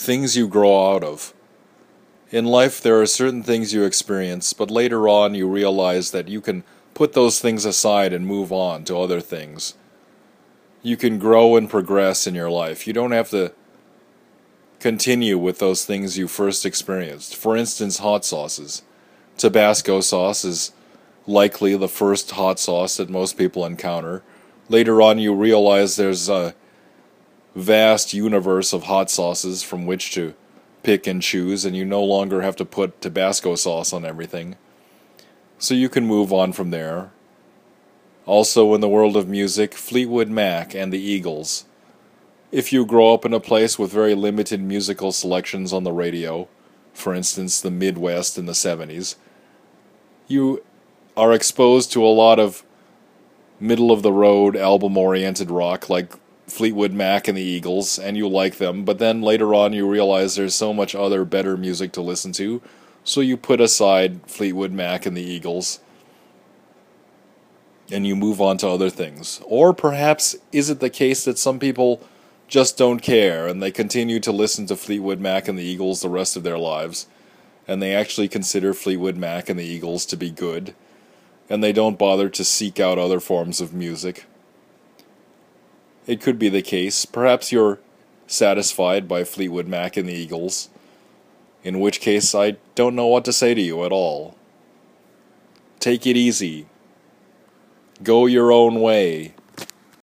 things you grow out of. In life, there are certain things you experience, but later on you realize that you can put those things aside and move on to other things. You can grow and progress in your life. You don't have to continue with those things you first experienced. For instance, hot sauces. Tabasco sauce is likely the first hot sauce that most people encounter. Later on, you realize there's a vast universe of hot sauces from which to pick and choose, and you no longer have to put Tabasco sauce on everything. So you can move on from there. Also, in the world of music, Fleetwood Mac and the Eagles. If you grow up in a place with very limited musical selections on the radio, for instance, the Midwest in the 70s, you are exposed to a lot of middle-of-the-road, album-oriented rock like Fleetwood Mac and the Eagles, and you like them, but then later on you realize there's so much other better music to listen to, so you put aside Fleetwood Mac and the Eagles, and you move on to other things. Or perhaps is it the case that some people just don't care, and they continue to listen to Fleetwood Mac and the Eagles the rest of their lives, and they actually consider Fleetwood Mac and the Eagles to be good, and they don't bother to seek out other forms of music? It could be the case. Perhaps you're satisfied by Fleetwood Mac and the Eagles, in which case I don't know what to say to you at all. Take it easy. Go your own way.